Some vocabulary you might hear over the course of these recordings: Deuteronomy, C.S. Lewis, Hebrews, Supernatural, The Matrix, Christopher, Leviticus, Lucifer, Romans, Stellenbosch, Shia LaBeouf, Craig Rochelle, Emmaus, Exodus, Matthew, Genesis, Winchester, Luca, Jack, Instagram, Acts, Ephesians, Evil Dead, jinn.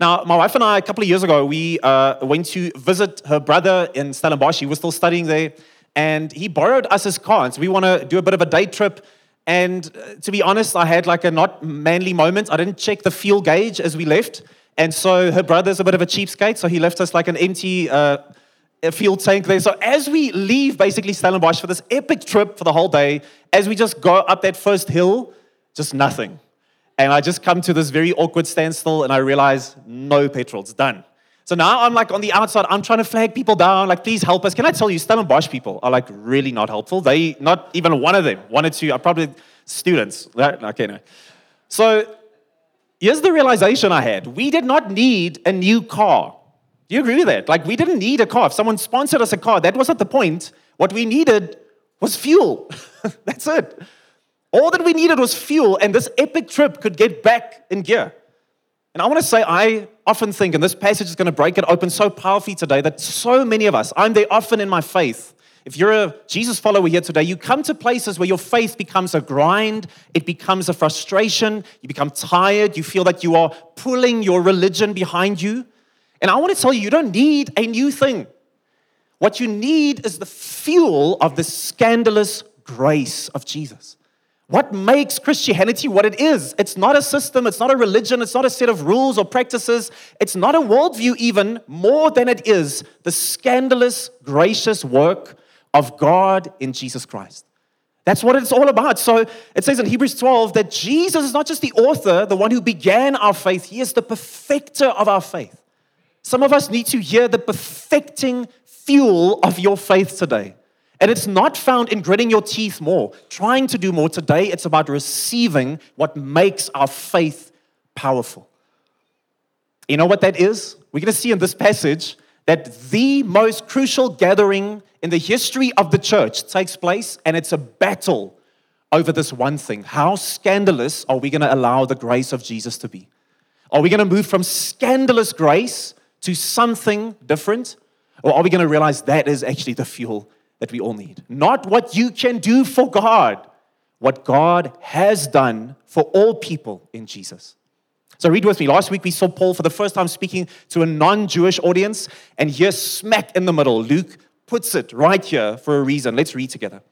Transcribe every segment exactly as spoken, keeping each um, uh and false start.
Now, my wife and I, a couple of years ago, we uh, went to visit her brother in Stellenbosch. He was still studying there, and he borrowed us his car. And so we want to do a bit of a day trip. And uh, to be honest, I had like a not manly moment. I didn't check the fuel gauge as we left. And so her brother's a bit of a cheapskate, so he left us like an empty uh, fuel tank there. So as we leave basically Stellenbosch for this epic trip for the whole day, as we just go up that first hill, just nothing. And I just come to this very awkward standstill and I realize no petrol, it's done. So now I'm like on the outside, I'm trying to flag people down, like, please help us. Can I tell you, Stellenbosch people are like really not helpful. They, not even one of them, one or two, are probably students. Right? Okay, no. So here's the realization I had. We did not need a new car. Do you agree with that? Like, we didn't need a car. If someone sponsored us a car, that wasn't the point. What we needed was fuel. That's it. All that we needed was fuel, and this epic trip could get back in gear. And I want to say, I often think, and this passage is going to break it open so powerfully today, that so many of us, I'm there often in my faith. If you're a Jesus follower here today, you come to places where your faith becomes a grind, it becomes a frustration, you become tired, you feel that you are pulling your religion behind you. And I want to tell you, you don't need a new thing. What you need is the fuel of the scandalous grace of Jesus. What makes Christianity what it is? It's not a system, it's not a religion, it's not a set of rules or practices, it's not a worldview even, more than it is the scandalous, gracious work of God in Jesus Christ. That's what it's all about. So it says in Hebrews twelve that Jesus is not just the author, the one who began our faith, he is the perfecter of our faith. Some of us need to hear the perfecting fuel of your faith today. And it's not found in gritting your teeth more, trying to do more today. It's about receiving what makes our faith powerful. You know what that is? We're going to see in this passage that the most crucial gathering in the history of the church takes place, and it's a battle over this one thing. How scandalous are we going to allow the grace of Jesus to be? Are we going to move from scandalous grace to something different? Or are we going to realize that is actually the fuel that we all need? Not what you can do for God, what God has done for all people in Jesus. So read with me. Last week we saw Paul for the first time speaking to a non-Jewish audience, and here smack in the middle, Luke puts it right here for a reason. Let's read together.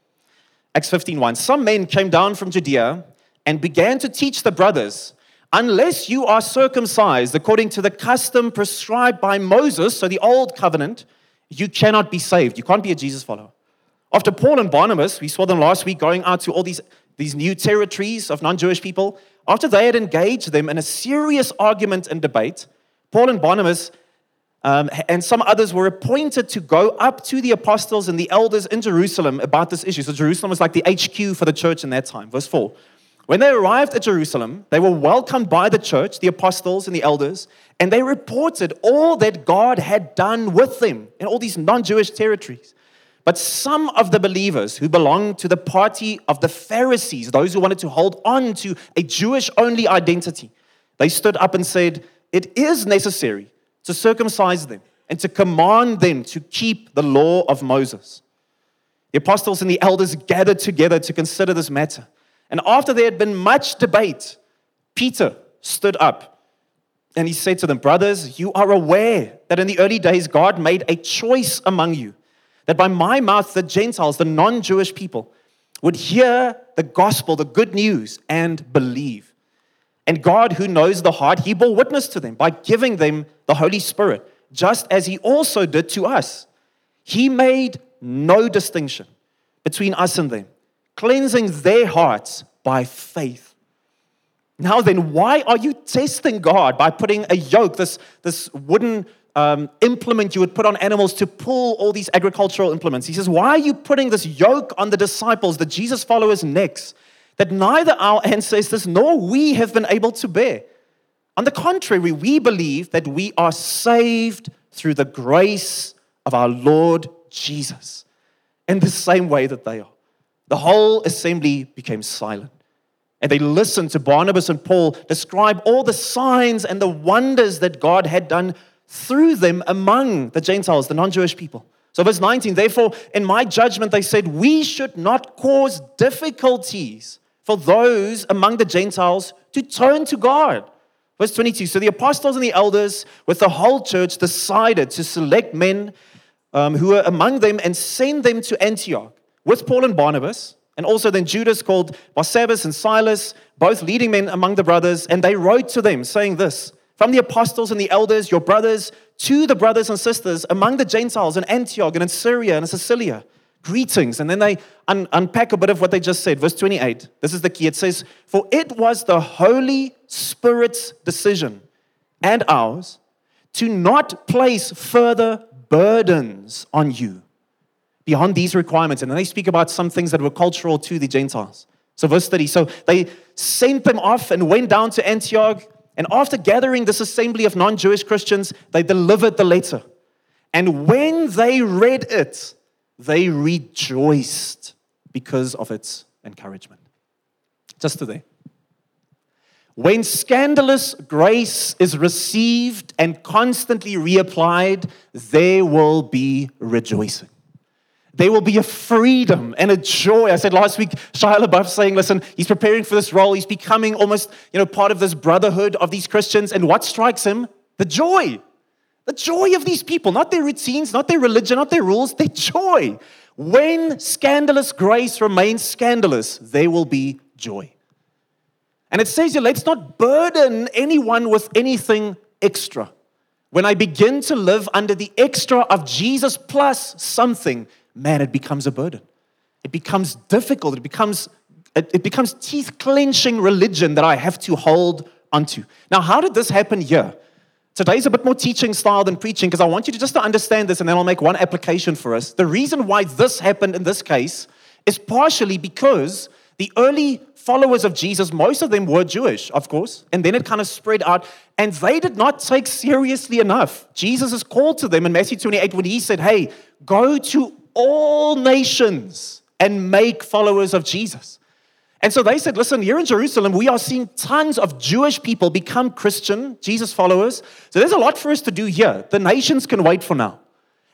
Acts fifteen one. Some men came down from Judea and began to teach the brothers, unless you are circumcised according to the custom prescribed by Moses, so the old covenant, you cannot be saved. You can't be a Jesus follower. After Paul and Barnabas, we saw them last week going out to all these, these new territories of non-Jewish people. After they had engaged them in a serious argument and debate, Paul and Barnabas um, and some others were appointed to go up to the apostles and the elders in Jerusalem about this issue. So Jerusalem was like the H Q for the church in that time. Verse four. When they arrived at Jerusalem, they were welcomed by the church, the apostles and the elders, and they reported all that God had done with them in all these non-Jewish territories. But some of the believers who belonged to the party of the Pharisees, those who wanted to hold on to a Jewish-only identity, they stood up and said, it is necessary to circumcise them and to command them to keep the law of Moses. The apostles and the elders gathered together to consider this matter. And after there had been much debate, Peter stood up and he said to them, brothers, you are aware that in the early days God made a choice among you, that by my mouth the Gentiles, the non-Jewish people, would hear the gospel, the good news, and believe. And God, who knows the heart, he bore witness to them by giving them the Holy Spirit, just as he also did to us. He made no distinction between us and them, cleansing their hearts by faith. Now then, why are you testing God by putting a yoke, this, this wooden um, implement you would put on animals to pull all these agricultural implements? He says, why are you putting this yoke on the disciples, the Jesus followers' necks, that neither our ancestors nor we have been able to bear? On the contrary, we believe that we are saved through the grace of our Lord Jesus in the same way that they are. The whole assembly became silent, and they listened to Barnabas and Paul describe all the signs and the wonders that God had done through them among the Gentiles, the non-Jewish people. So verse nineteen, therefore, in my judgment, they said, we should not cause difficulties for those among the Gentiles to turn to God, Verse twenty-two, so the apostles and the elders with the whole church decided to select men um, who were among them and send them to Antioch with Paul and Barnabas, and also then Judas called Barsabbas and Silas, both leading men among the brothers, and they wrote to them saying this, from the apostles and the elders, your brothers, to the brothers and sisters among the Gentiles in Antioch and in Syria and in Sicilia, greetings. And then they un- unpack a bit of what they just said. Verse twenty-eight, this is the key. It says, for it was the Holy Spirit's decision and ours to not place further burdens on you beyond these requirements. And then they speak about some things that were cultural to the Gentiles. So verse thirty, so they sent them off and went down to Antioch. And after gathering this assembly of non-Jewish Christians, they delivered the letter. And when they read it, they rejoiced because of its encouragement. Just today. When scandalous grace is received and constantly reapplied, there will be rejoicing. There will be a freedom and a joy. I said last week, Shia LaBeouf saying, listen, he's preparing for this role. He's becoming almost, you know, part of this brotherhood of these Christians. And what strikes him? The joy. The joy of these people, not their routines, not their religion, not their rules, their joy. When scandalous grace remains scandalous, there will be joy. And it says here, let's not burden anyone with anything extra. When I begin to live under the extra of Jesus plus something, man, it becomes a burden. It becomes difficult. It becomes, it, it becomes teeth-clenching religion that I have to hold onto. Now, how did this happen here? Today's a bit more teaching style than preaching because I want you to just to understand this and then I'll make one application for us. The reason why this happened in this case is partially because the early followers of Jesus, most of them were Jewish, of course, and then it kind of spread out and they did not take seriously enough Jesus' call to them in Matthew twenty-eight when he said, hey, go to all nations and make followers of Jesus. And so they said, listen, here in Jerusalem, we are seeing tons of Jewish people become Christian, Jesus followers. So there's a lot for us to do here. The nations can wait for now.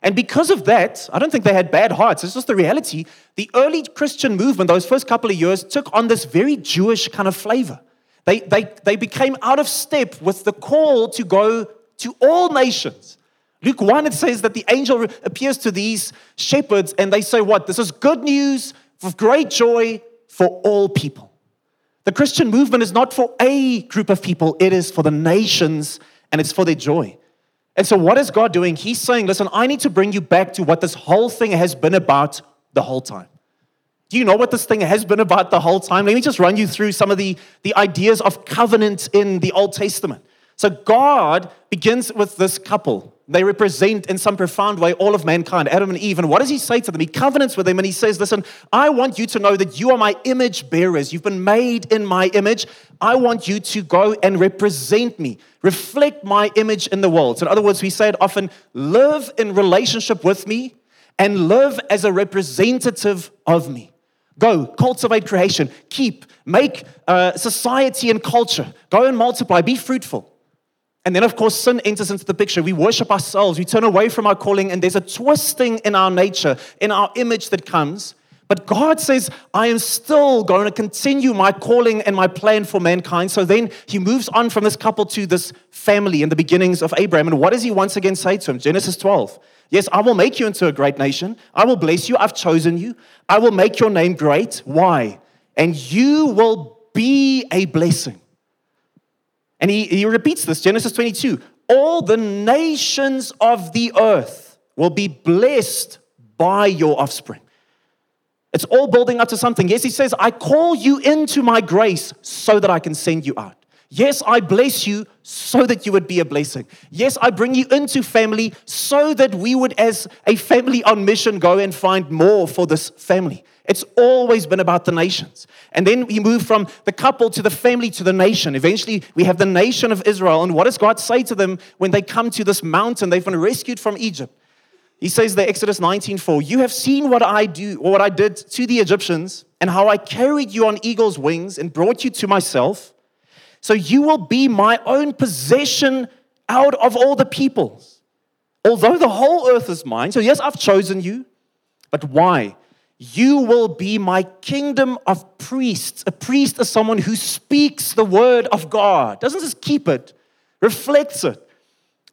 And because of that, I don't think they had bad hearts. It's just the reality. The early Christian movement, those first couple of years, took on this very Jewish kind of flavor. They, they, they became out of step with the call to go to all nations. Luke one, it says that the angel appears to these shepherds and they say what? This is good news of great joy for all people. The Christian movement is not for a group of people. It is for the nations and it's for their joy. And so what is God doing? He's saying, listen, I need to bring you back to what this whole thing has been about the whole time. Do you know what this thing has been about the whole time? Let me just run you through some of the, the ideas of covenant in the Old Testament. So God begins with this couple. They represent in some profound way all of mankind, Adam and Eve. And what does he say to them? He covenants with them and he says, listen, I want you to know that you are my image bearers. You've been made in my image. I want you to go and represent me, reflect my image in the world. So in other words, we say it often, live in relationship with me and live as a representative of me. Go, cultivate creation, keep, make uh, society and culture. Go and multiply, be fruitful. And then, of course, sin enters into the picture. We worship ourselves. We turn away from our calling, and there's a twisting in our nature, in our image that comes. But God says, I am still going to continue my calling and my plan for mankind. So then he moves on from this couple to this family in the beginnings of Abraham. And what does he once again say to him? Genesis twelve. Yes, I will make you into a great nation. I will bless you. I've chosen you. I will make your name great. Why? And you will be a blessing. And he, he repeats this, Genesis twenty-two. All the nations of the earth will be blessed by your offspring. It's all building up to something. Yes, he says, I call you into my grace so that I can send you out. Yes, I bless you so that you would be a blessing. Yes, I bring you into family so that we would, as a family on mission, go and find more for this family. It's always been about the nations. And then we move from the couple to the family to the nation. Eventually, we have the nation of Israel. And what does God say to them when they come to this mountain? They've been rescued from Egypt. He says there, Exodus nineteen four, you have seen what I do, or what I did to the Egyptians, and how I carried you on eagle's wings and brought you to myself. So you will be my own possession out of all the peoples, although the whole earth is mine. So yes, I've chosen you, but why? you will be my kingdom of priests. A priest is someone who speaks the word of God. Doesn't just keep it, reflects it.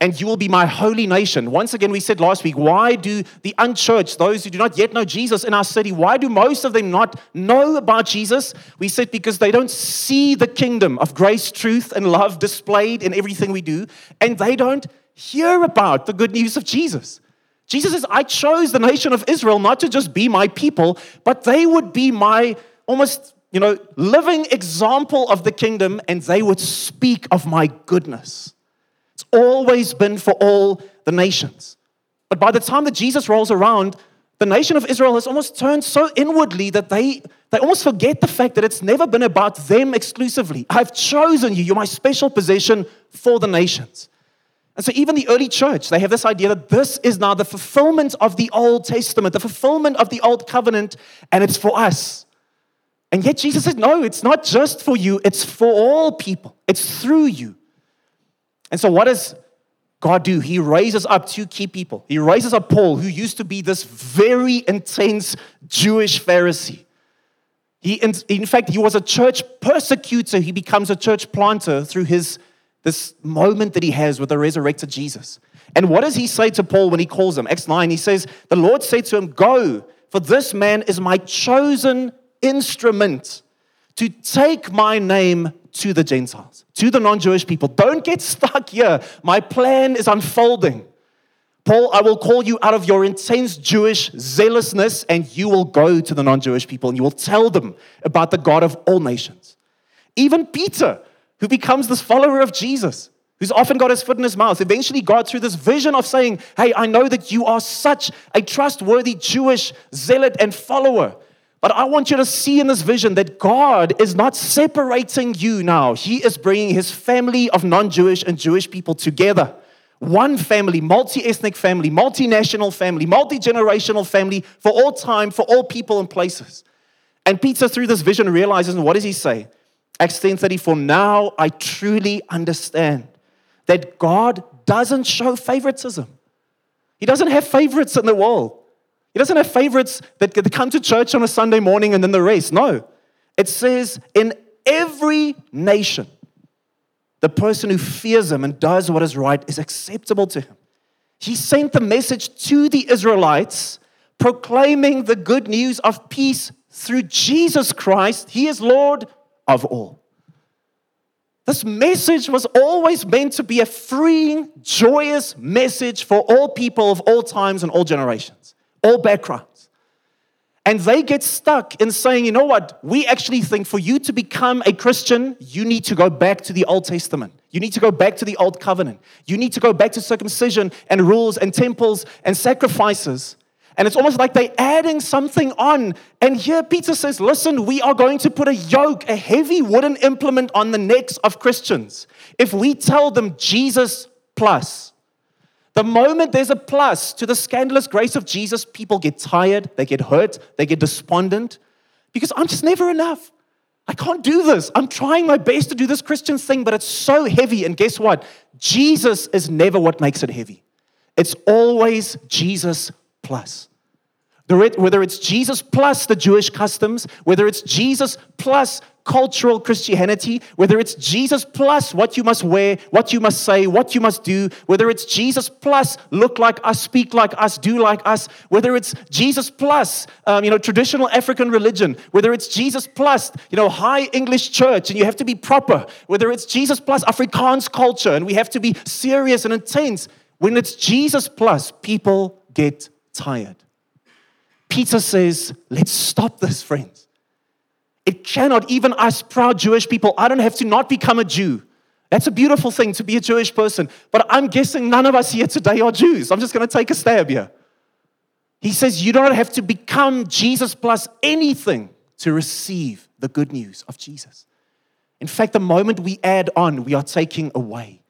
And you will be my holy nation. Once again, we said last week, why do the unchurched, those who do not yet know Jesus in our city, why do most of them not know about Jesus? We said because they don't see the kingdom of grace, truth, and love displayed in everything we do. And they don't hear about the good news of Jesus. Jesus says, I chose the nation of Israel not to just be my people, but they would be my almost, you know, living example of the kingdom, and they would speak of my goodness. It's always been for all the nations. But by the time that Jesus rolls around, the nation of Israel has almost turned so inwardly that they, they almost forget the fact that it's never been about them exclusively. I've chosen you. You're my special possession for the nations. And so even the early church, they have this idea that this is now the fulfillment of the Old Testament, the fulfillment of the Old Covenant, and it's for us. And yet Jesus says, no, it's not just for you. It's for all people. It's through you. And so what does God do? He raises up two key people. He raises up Paul, who used to be this very intense Jewish Pharisee. He, in, in fact, he was a church persecutor. He becomes a church planter through his this moment that he has with the resurrected Jesus. And what does he say to Paul when he calls him? Acts nine, he says, the Lord said to him, go, for this man is my chosen instrument to take my name to the Gentiles, to the non-Jewish people. Don't get stuck here. My plan is unfolding. Paul, I will call you out of your intense Jewish zealousness, and you will go to the non-Jewish people, and you will tell them about the God of all nations. Even Peter, who becomes this follower of Jesus, who's often got his foot in his mouth, eventually got through this vision of saying, hey, I know that you are such a trustworthy Jewish zealot and follower, but I want you to see in this vision that God is not separating you now. He is bringing his family of non-Jewish and Jewish people together. One family, multi-ethnic family, multinational family, multi-generational family, for all time, for all people and places. And Peter, through this vision, realizes, and what does he say? Acts ten thirty-four, now I truly understand that God doesn't show favoritism. He doesn't have favorites in the world. He doesn't have favorites that come to church on a Sunday morning and then the rest. No. It says in every nation, the person who fears him and does what is right is acceptable to him. He sent the message to the Israelites, proclaiming the good news of peace through Jesus Christ. He is Lord of all. This message was always meant to be a freeing, joyous message for all people of all times and all generations. All backgrounds. And they get stuck in saying, you know what? We actually think for you to become a Christian, you need to go back to the Old Testament. You need to go back to the Old Covenant. You need to go back to circumcision and rules and temples and sacrifices. And it's almost like they're adding something on. And here Peter says, listen, we are going to put a yoke, a heavy wooden implement on the necks of Christians. If we tell them Jesus plus. The moment there's a plus to the scandalous grace of Jesus, people get tired, they get hurt, they get despondent, because I'm just never enough. I can't do this. I'm trying my best to do this Christian thing, but it's so heavy. And guess what? Jesus is never what makes it heavy. It's always Jesus plus. Whether it's Jesus plus the Jewish customs, whether it's Jesus plus cultural Christianity, whether it's Jesus plus what you must wear, what you must say, what you must do, whether it's Jesus plus look like us, speak like us, do like us, whether it's Jesus plus um, you know traditional African religion, whether it's Jesus plus you know high English church and you have to be proper, whether it's Jesus plus Afrikaans culture and we have to be serious and intense. When it's Jesus plus, people get tired. Peter says, let's stop this, friends. It cannot, even us proud Jewish people, I don't have to not become a Jew. That's a beautiful thing to be a Jewish person, but I'm guessing none of us here today are Jews. I'm just going to take a stab here. He says, you don't have to become Jesus plus anything to receive the good news of Jesus. In fact, the moment we add on, we are taking away.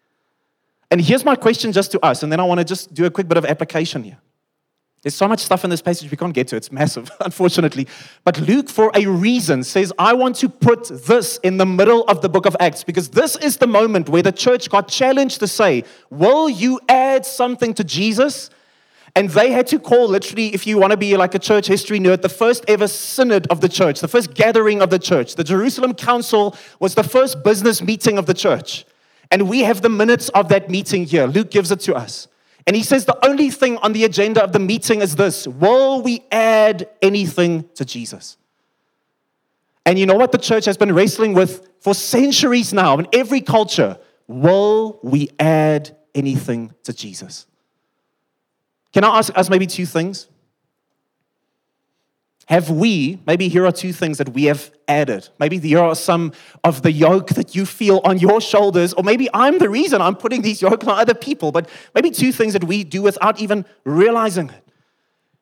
And here's my question just to us, and then I want to just do a quick bit of application here. There's so much stuff in this passage we can't get to. It's massive, unfortunately. But Luke, for a reason, says, I want to put this in the middle of the book of Acts, because this is the moment where the church got challenged to say, will you add something to Jesus? And they had to call, literally, if you want to be like a church history nerd, the first ever synod of the church, the first gathering of the church. The Jerusalem Council was the first business meeting of the church. And we have the minutes of that meeting here. Luke gives it to us. And he says the only thing on the agenda of the meeting is this: will we add anything to Jesus? And you know what the church has been wrestling with for centuries now in every culture? Will we add anything to Jesus? Can I ask us maybe two things? Have we, maybe here are two things that we have added. Maybe there are some of the yoke that you feel on your shoulders, or maybe I'm the reason I'm putting these yoke on other people, but maybe two things that we do without even realizing it.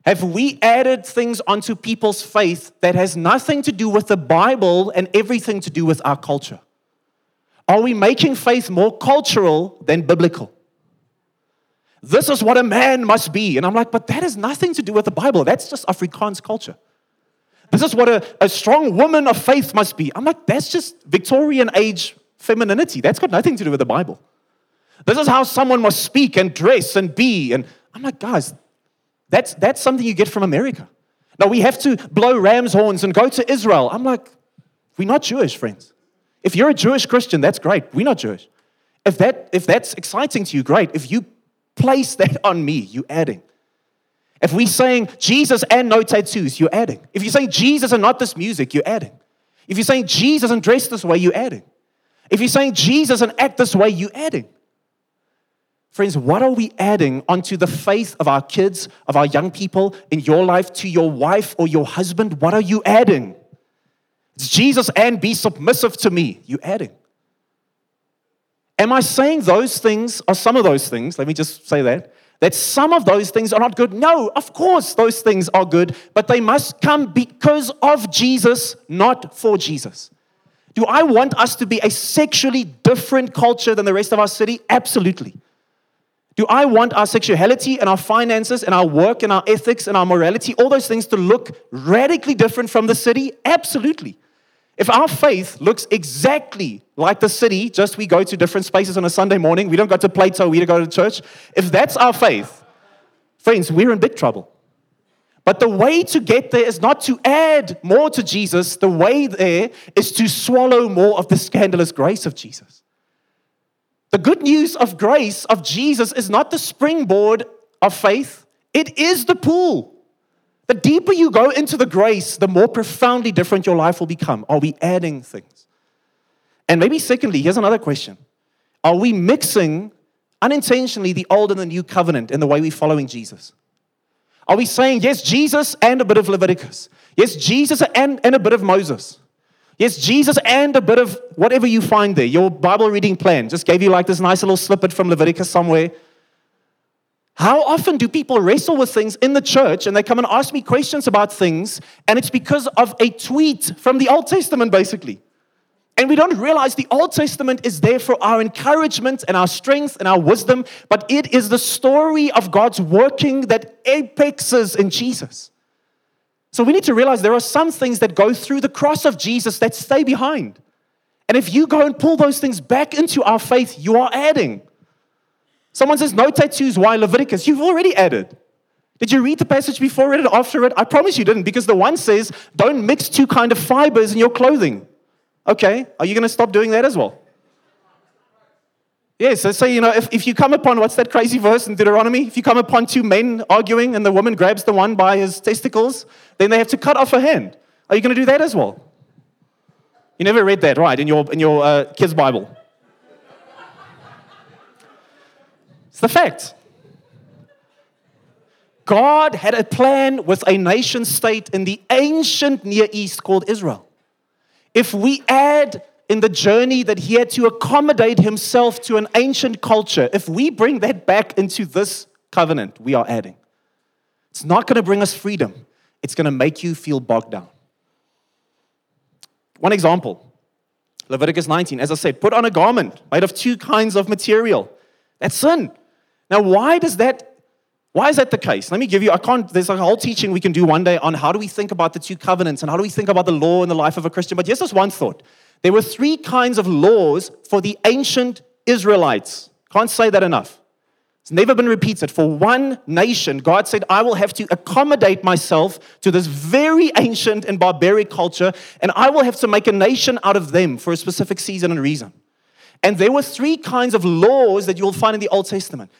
Have we added things onto people's faith that has nothing to do with the Bible and everything to do with our culture? Are we making faith more cultural than biblical? This is what a man must be. And I'm like, but that has nothing to do with the Bible. That's just Afrikaans culture. This is what a, a strong woman of faith must be. I'm like, that's just Victorian age femininity. That's got nothing to do with the Bible. This is how someone must speak and dress and be. And I'm like, guys, that's, that's something you get from America. Now, we have to blow ram's horns and go to Israel. I'm like, we're not Jewish, friends. If you're a Jewish Christian, that's great. We're not Jewish. If that if that's exciting to you, great. If you place that on me, you're adding. If we're saying Jesus and no tattoos, you're adding. If you're saying Jesus and not this music, you're adding. If you're saying Jesus and dress this way, you're adding. If you're saying Jesus and act this way, you're adding. Friends, what are we adding onto the faith of our kids, of our young people, in your life, to your wife or your husband? What are you adding? It's Jesus and be submissive to me. You're adding. Am I saying those things, or some of those things, let me just say that, that some of those things are not good? No, of course those things are good, but they must come because of Jesus, not for Jesus. Do I want us to be a sexually different culture than the rest of our city? Absolutely. Do I want our sexuality and our finances and our work and our ethics and our morality, all those things, to look radically different from the city? Absolutely. If our faith looks exactly like the city, just we go to different spaces on a Sunday morning, we don't go to Plato, we don't go to church. If that's our faith, friends, we're in big trouble. But the way to get there is not to add more to Jesus. The way there is to swallow more of the scandalous grace of Jesus. The good news of grace of Jesus is not the springboard of faith. It is the pool. The deeper you go into the grace, the more profoundly different your life will become. Are we adding things? And maybe secondly, here's another question. Are we mixing unintentionally the old and the new covenant in the way we're following Jesus? Are we saying, yes, Jesus and a bit of Leviticus? Yes, Jesus and, and a bit of Moses? Yes, Jesus and a bit of whatever you find there. Your Bible reading plan just gave you like this nice little snippet from Leviticus somewhere. How often do people wrestle with things in the church and they come and ask me questions about things, and it's because of a tweet from the Old Testament, basically. And we don't realize the Old Testament is there for our encouragement and our strength and our wisdom, but it is the story of God's working that apexes in Jesus. So we need to realize there are some things that go through the cross of Jesus that stay behind. And if you go and pull those things back into our faith, you are adding. Someone says, no tattoos, why Leviticus? You've already added. Did you read the passage before it and after it? I promise you didn't, because the one says, don't mix two kind of fibers in your clothing. Okay, are you going to stop doing that as well? Yes, yeah, so, so you know, if, if you come upon, what's that crazy verse in Deuteronomy? If you come upon two men arguing and the woman grabs the one by his testicles, then they have to cut off her hand. Are you going to do that as well? You never read that, right, in your, in your uh, kids' Bible? It's the fact. God had a plan with a nation state in the ancient Near East called Israel. If we add in the journey that he had to accommodate himself to an ancient culture, if we bring that back into this covenant, we are adding. It's not going to bring us freedom. It's going to make you feel bogged down. One example, Leviticus nineteen, as I said, put on a garment made of two kinds of material. That's sin. Now, why does that, why is that the case? Let me give you, I can't, there's a whole teaching we can do one day on how do we think about the two covenants and how do we think about the law in the life of a Christian. But here's just one thought. There were three kinds of laws for the ancient Israelites. Can't say that enough. It's never been repeated. For one nation, God said, I will have to accommodate myself to this very ancient and barbaric culture, and I will have to make a nation out of them for a specific season and reason. And there were three kinds of laws that you'll find in the Old Testament.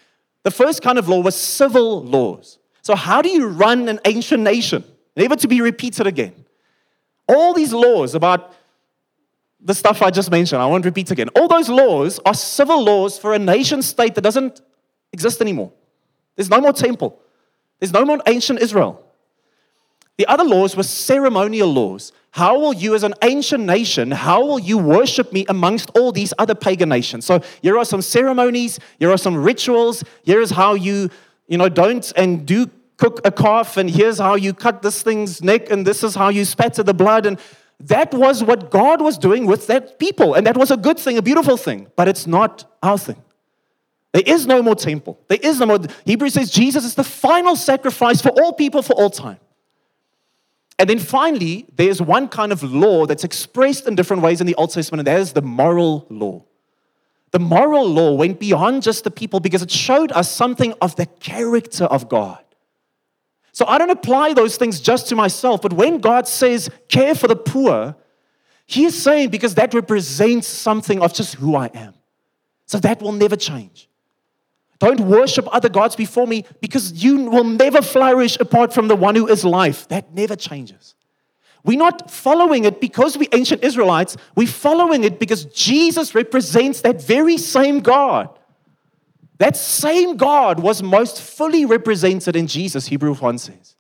The first kind of law was civil laws. So how do you run an ancient nation? Never to be repeated again. All these laws about the stuff I just mentioned, I won't repeat again. All those laws are civil laws for a nation state that doesn't exist anymore. There's no more temple. There's no more ancient Israel. The other laws were ceremonial laws. How will you as an ancient nation, how will you worship me amongst all these other pagan nations? So here are some ceremonies, here are some rituals, here is how you, you know, don't and do cook a calf, and here's how you cut this thing's neck, and this is how you spatter the blood. And that was what God was doing with that people. And that was a good thing, a beautiful thing, but it's not our thing. There is no more temple. There is no more. Hebrews says Jesus is the final sacrifice for all people for all time. And then finally, there's one kind of law that's expressed in different ways in the Old Testament, and that is the moral law. The moral law went beyond just the people because it showed us something of the character of God. So I don't apply those things just to myself, but when God says, care for the poor, he is saying because that represents something of just who I am. So that will never change. Don't worship other gods before me because you will never flourish apart from the one who is life. That never changes. We're not following it because we're ancient Israelites. We're following it because Jesus represents that very same God. That same God was most fully represented in Jesus, Hebrews one says.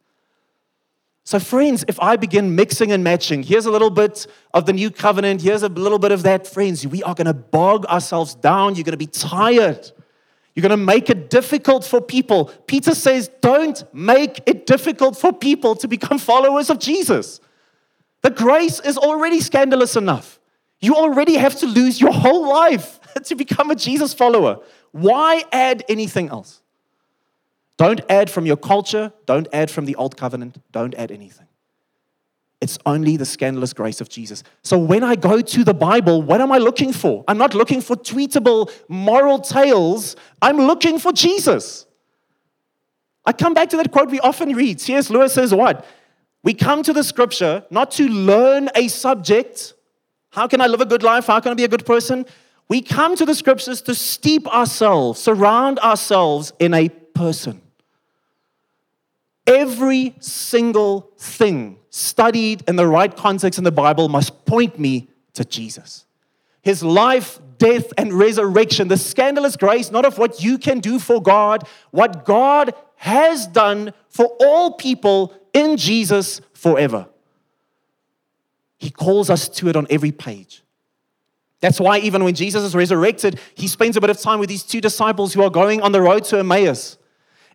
So friends, if I begin mixing and matching, here's a little bit of the new covenant, here's a little bit of that, friends, we are going to bog ourselves down. You're going to be tired. You're going to make it difficult for people. Peter says, don't make it difficult for people to become followers of Jesus. The grace is already scandalous enough. You already have to lose your whole life to become a Jesus follower. Why add anything else? Don't add from your culture. Don't add from the old covenant. Don't add anything. It's only the scandalous grace of Jesus. So when I go to the Bible, what am I looking for? I'm not looking for tweetable moral tales. I'm looking for Jesus. I come back to that quote we often read. C S Lewis says what? We come to the scripture not to learn a subject. How can I live a good life? How can I be a good person? We come to the scriptures to steep ourselves, surround ourselves in a person. Every single thing studied in the right context in the Bible must point me to Jesus. His life, death, and resurrection, the scandalous grace, not of what you can do for God, what God has done for all people in Jesus forever. He calls us to it on every page. That's why even when Jesus is resurrected, he spends a bit of time with these two disciples who are going on the road to Emmaus.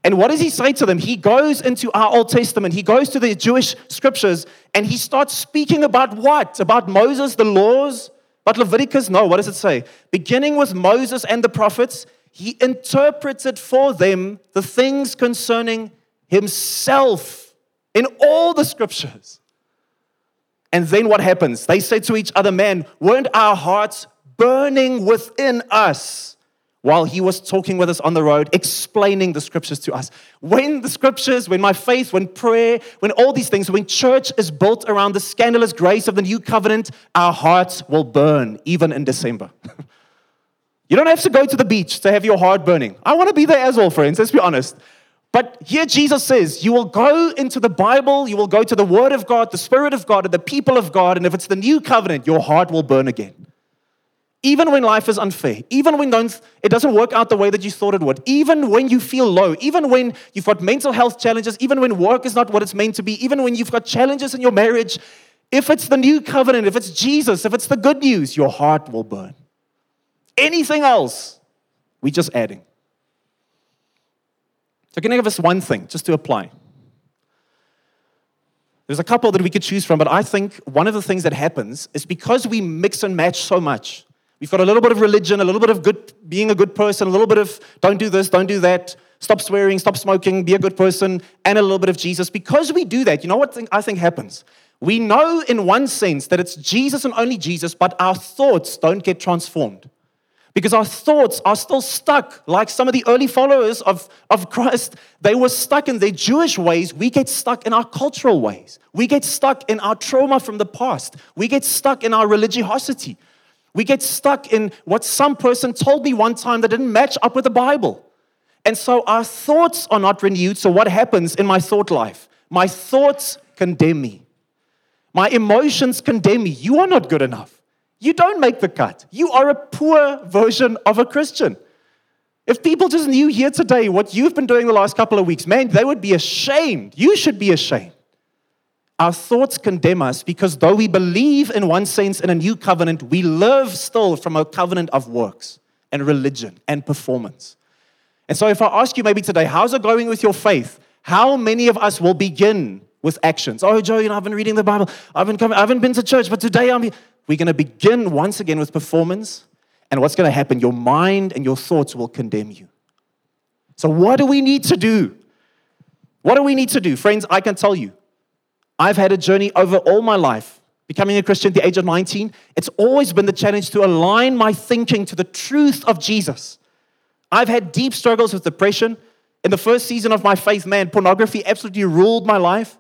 And what does he say to them? He goes into our Old Testament. He goes to the Jewish scriptures and he starts speaking about what? About Moses, the laws? But Leviticus? No, what does it say? Beginning with Moses and the prophets, he interpreted for them the things concerning himself in all the scriptures. And then what happens? They said to each other, man, weren't our hearts burning within us while he was talking with us on the road, explaining the scriptures to us? When the scriptures, when my faith, when prayer, when all these things, when church is built around the scandalous grace of the new covenant, our hearts will burn, even in December. You don't have to go to the beach to have your heart burning. I want to be there as well, friends, let's be honest. But here Jesus says, you will go into the Bible, you will go to the Word of God, the Spirit of God, and the people of God, and if it's the new covenant, your heart will burn again. Even when life is unfair, even when don't, it doesn't work out the way that you thought it would, even when you feel low, even when you've got mental health challenges, even when work is not what it's meant to be, even when you've got challenges in your marriage, if it's the new covenant, if it's Jesus, if it's the good news, your heart will burn. Anything else, we're just adding. So can I give us one thing just to apply? There's a couple that we could choose from, but I think one of the things that happens is because we mix and match so much, we've got a little bit of religion, a little bit of good being a good person, a little bit of don't do this, don't do that, stop swearing, stop smoking, be a good person, and a little bit of Jesus. Because we do that, you know what I think happens? We know in one sense that it's Jesus and only Jesus, but our thoughts don't get transformed. because our thoughts are still stuck. Like some of the early followers of, of Christ, they were stuck in their Jewish ways. We get stuck in our cultural ways. We get stuck in our trauma from the past. We get stuck in our religiosity. We get stuck in what some person told me one time that didn't match up with the Bible. And so our thoughts are not renewed. So what happens in my thought life? My thoughts condemn me. My emotions condemn me. You are not good enough. You don't make the cut. You are a poor version of a Christian. If people just knew here today what you've been doing the last couple of weeks, man, they would be ashamed. You should be ashamed. Our thoughts condemn us because though we believe in one sense in a new covenant, we live still from a covenant of works and religion and performance. And so if I ask you maybe today, how's it going with your faith? How many of us will begin with actions? Oh, Joe, you know, I've been reading the Bible. I've been coming, I haven't been to church, but today I'm here. We're going to begin once again with performance. And what's going to happen? Your mind and your thoughts will condemn you. So what do we need to do? What do we need to do? Friends, I can tell you, I've had a journey over all my life. Becoming a Christian at the age of nineteen, it's always been the challenge to align my thinking to the truth of Jesus. I've had deep struggles with depression. In the first season of my faith, man, pornography absolutely ruled my life.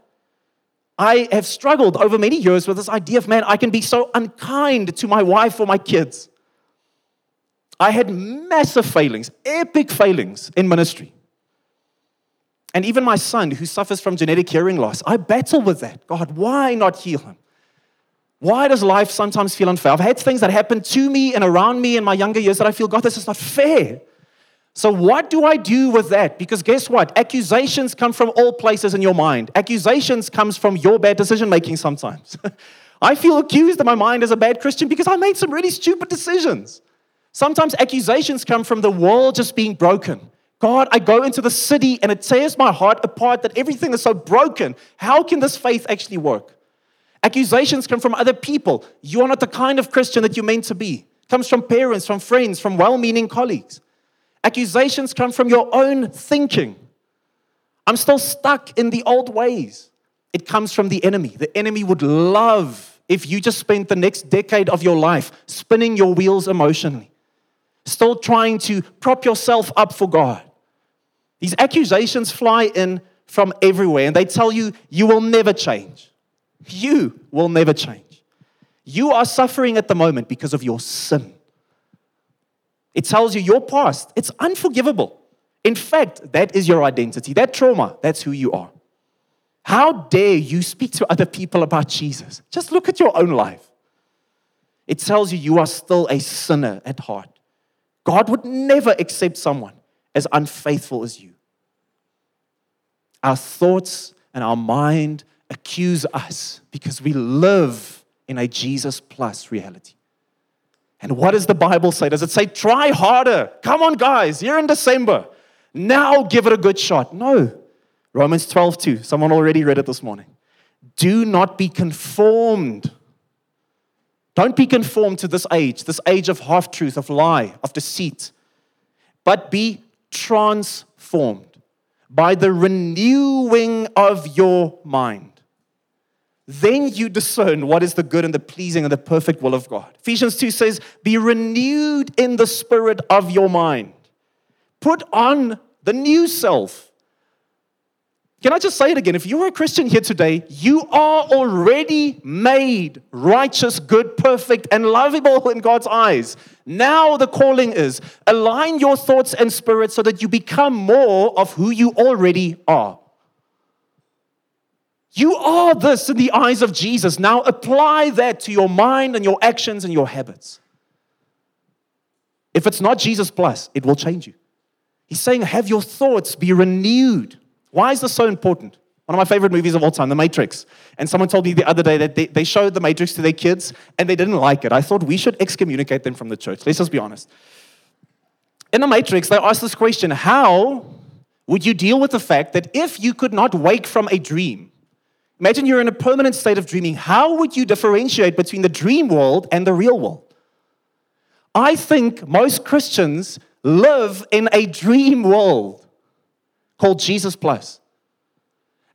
I have struggled over many years with this idea of, man, I can be so unkind to my wife or my kids. I had massive failings, epic failings in ministry. And even my son, who suffers from genetic hearing loss, I battle with that. God, why not heal him? Why does life sometimes feel unfair? I've had things that happened to me and around me in my younger years that I feel, God, this is not fair. So what do I do with that? Because guess what? Accusations come from all places in your mind. Accusations comes from your bad decision-making sometimes. I feel accused in my mind as a bad Christian because I made some really stupid decisions. Sometimes accusations come from the world just being broken. God, I go into the city and it tears my heart apart that everything is so broken. How can this faith actually work? Accusations come from other people. You are not the kind of Christian that you're meant to be. It comes from parents, from friends, from well-meaning colleagues. Accusations come from your own thinking. I'm still stuck in the old ways. It comes from the enemy. The enemy would love if you just spent the next decade of your life spinning your wheels emotionally, still trying to prop yourself up for God. These accusations fly in from everywhere, and they tell you, you will never change. You will never change. You are suffering at the moment because of your sin. It tells you your past. It's unforgivable. In fact, that is your identity. That trauma, that's who you are. How dare you speak to other people about Jesus? Just look at your own life. It tells you you are still a sinner at heart. God would never accept someone as unfaithful as you. Our thoughts and our mind accuse us because we live in a Jesus plus reality. And what does the Bible say? Does it say, try harder? Come on, guys, you're in December. Now give it a good shot. No. Romans twelve two. Someone already read it this morning. Do not be conformed. Don't be conformed to this age, this age of half-truth, of lie, of deceit. But be transformed by the renewing of your mind. Then you discern what is the good and the pleasing and the perfect will of God. Ephesians two says, be renewed in the spirit of your mind. Put on the new self. Can I just say it again? If you're a Christian here today, you are already made righteous, good, perfect, and lovable in God's eyes. Now the calling is, align your thoughts and spirit so that you become more of who you already are. You are this in the eyes of Jesus. Now apply that to your mind and your actions and your habits. If it's not Jesus plus, it will change you. He's saying, have your thoughts be renewed. Why is this so important? One of my favorite movies of all time, The Matrix. And someone told me the other day that they, they showed The Matrix to their kids and they didn't like it. I thought we should excommunicate them from the church. Let's just be honest. In The Matrix, they asked this question, how would you deal with the fact that if you could not wake from a dream, imagine you're in a permanent state of dreaming. How would you differentiate between the dream world and the real world? I think most Christians live in a dream world called Jesus plus.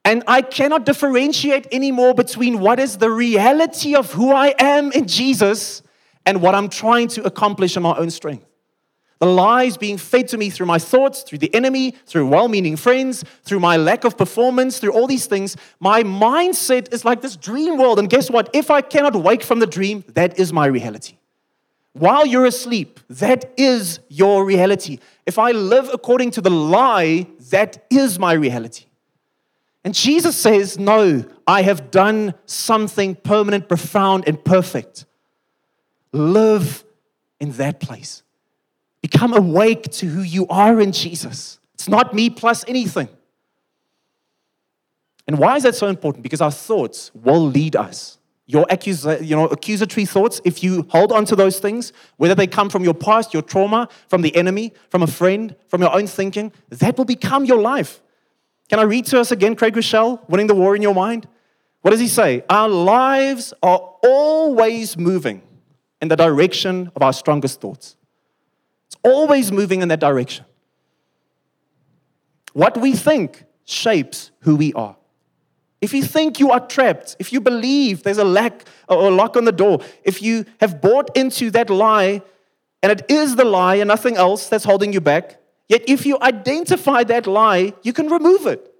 And I cannot differentiate anymore between what is the reality of who I am in Jesus and what I'm trying to accomplish in my own strength. The lies being fed to me through my thoughts, through the enemy, through well-meaning friends, through my lack of performance, through all these things. My mindset is like this dream world. And guess what? If I cannot wake from the dream, that is my reality. While you're asleep, that is your reality. If I live according to the lie, that is my reality. And Jesus says, no, I have done something permanent, profound, and perfect. Live in that place. Become awake to who you are in Jesus. It's not me plus anything. And why is that so important? Because our thoughts will lead us. Your accusa- you know, accusatory thoughts, if you hold on to those things, whether they come from your past, your trauma, from the enemy, from a friend, from your own thinking, that will become your life. Can I read to us again, Craig Rochelle, Winning the War in Your Mind? What does he say? Our lives are always moving in the direction of our strongest thoughts. It's always moving in that direction. What we think shapes who we are. If you think you are trapped, if you believe there's a lack or a lock on the door, if you have bought into that lie, and it is the lie and nothing else that's holding you back, yet if you identify that lie, you can remove it.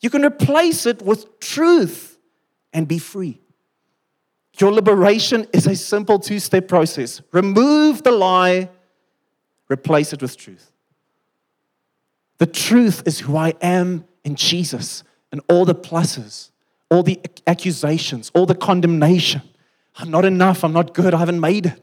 You can replace it with truth and be free. Your liberation is a simple two-step process. Remove the lie, replace it with truth. The truth is who I am in Jesus. And all the pluses, all the accusations, all the condemnation. I'm not enough. I'm not good. I haven't made it.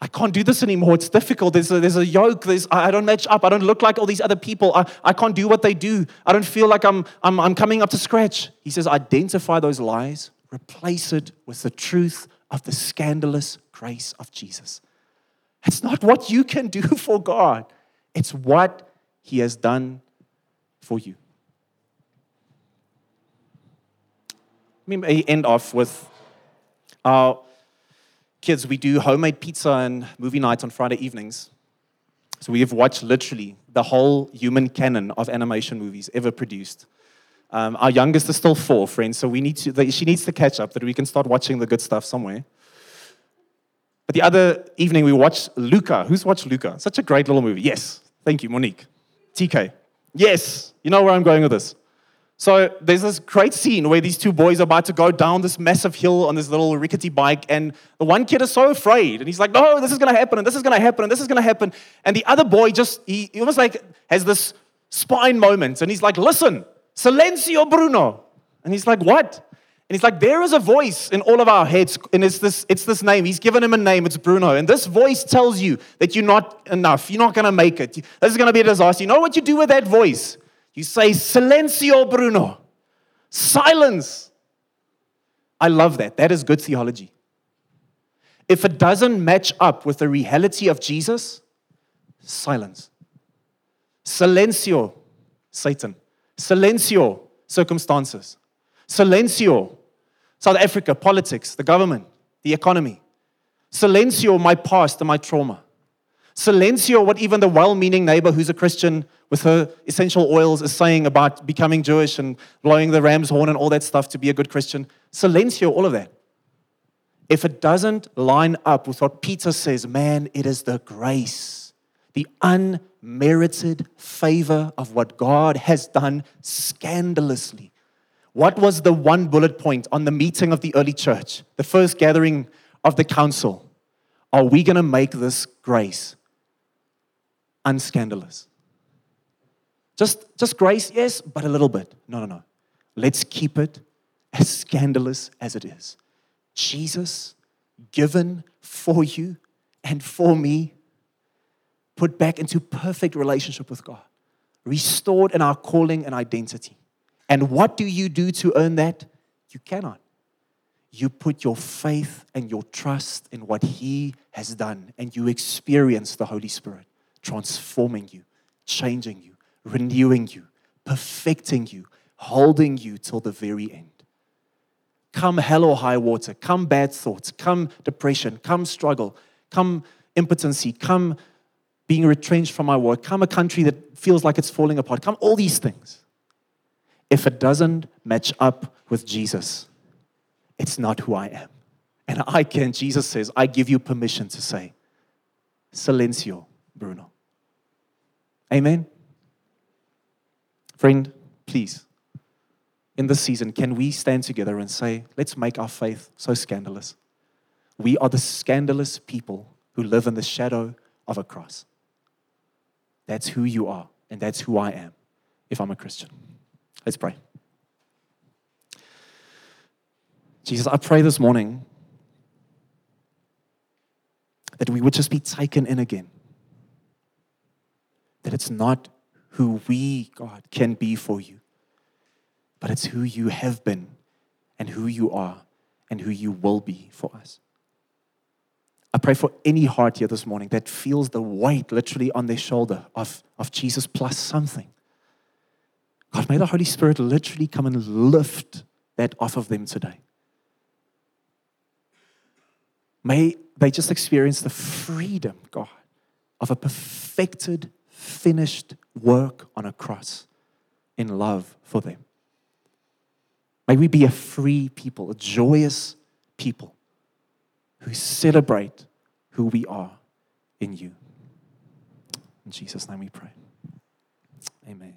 I can't do this anymore. It's difficult. There's a, there's a yoke. There's, I don't match up. I don't look like all these other people. I, I can't do what they do. I don't feel like I'm, I'm, I'm coming up to scratch. He says, identify those lies. Replace it with the truth of the scandalous grace of Jesus. It's not what you can do for God. It's what He has done for you. Let me end off with our kids. We do homemade pizza and movie nights on Friday evenings. So we have watched literally the whole human canon of animation movies ever produced. Um, our youngest is still four, friends, so we need to. The, she needs to catch up that we can start watching the good stuff somewhere. But the other evening we watched Luca. Who's watched Luca? Such a great little movie. Yes. Thank you, Monique. T K. Yes. You know where I'm going with this. So there's this great scene where these two boys are about to go down this massive hill on this little rickety bike, and the one kid is so afraid, and he's like, no, this is going to happen, and this is going to happen, and this is going to happen. And the other boy just, he, he almost like has this spine moment, and he's like, listen, silencio Bruno. And he's like, what? And he's like, there is a voice in all of our heads, and it's this, it's this name. He's given him a name, it's Bruno. And this voice tells you that you're not enough, you're not going to make it. This is going to be a disaster. You know what you do with that voice? You say, silencio, Bruno. Silence. I love that. That is good theology. If it doesn't match up with the reality of Jesus, silence. Silencio, Satan. Silencio, circumstances. Silencio, South Africa, politics, the government, the economy. Silencio, my past and my trauma. Silencio, what even the well-meaning neighbor who's a Christian with her essential oils is saying about becoming Jewish and blowing the ram's horn and all that stuff to be a good Christian. Silencio, all of that. If it doesn't line up with what Peter says, man, it is the grace, the unmerited favor of what God has done scandalously. What was the one bullet point on the meeting of the early church, the first gathering of the council? Are we going to make this grace unscandalous? Just, just grace, yes, but a little bit. No, no, no. Let's keep it as scandalous as it is. Jesus, given for you and for me, put back into perfect relationship with God, restored in our calling and identity. And what do you do to earn that? You cannot. You put your faith and your trust in what He has done, and you experience the Holy Spirit transforming you, changing you, renewing you, perfecting you, holding you till the very end. Come hell or high water, come bad thoughts, come depression, come struggle, come impotency, come being retrenched from my work, come a country that feels like it's falling apart, come all these things. If it doesn't match up with Jesus, it's not who I am. And I can, Jesus says, I give you permission to say, silencio, Bruno. Amen? Friend, please, in this season, can we stand together and say, let's make our faith so scandalous. We are the scandalous people who live in the shadow of a cross. That's who you are, and that's who I am, if I'm a Christian. Let's pray. Jesus, I pray this morning that we would just be taken in again. That it's not who we, God, can be for you, but it's who you have been and who you are and who you will be for us. I pray for any heart here this morning that feels the weight literally on their shoulder of, of Jesus plus something. God, may the Holy Spirit literally come and lift that off of them today. May they just experience the freedom, God, of a perfected, finished work on a cross in love for them. May we be a free people, a joyous people who celebrate who we are in you. In Jesus' name we pray. Amen.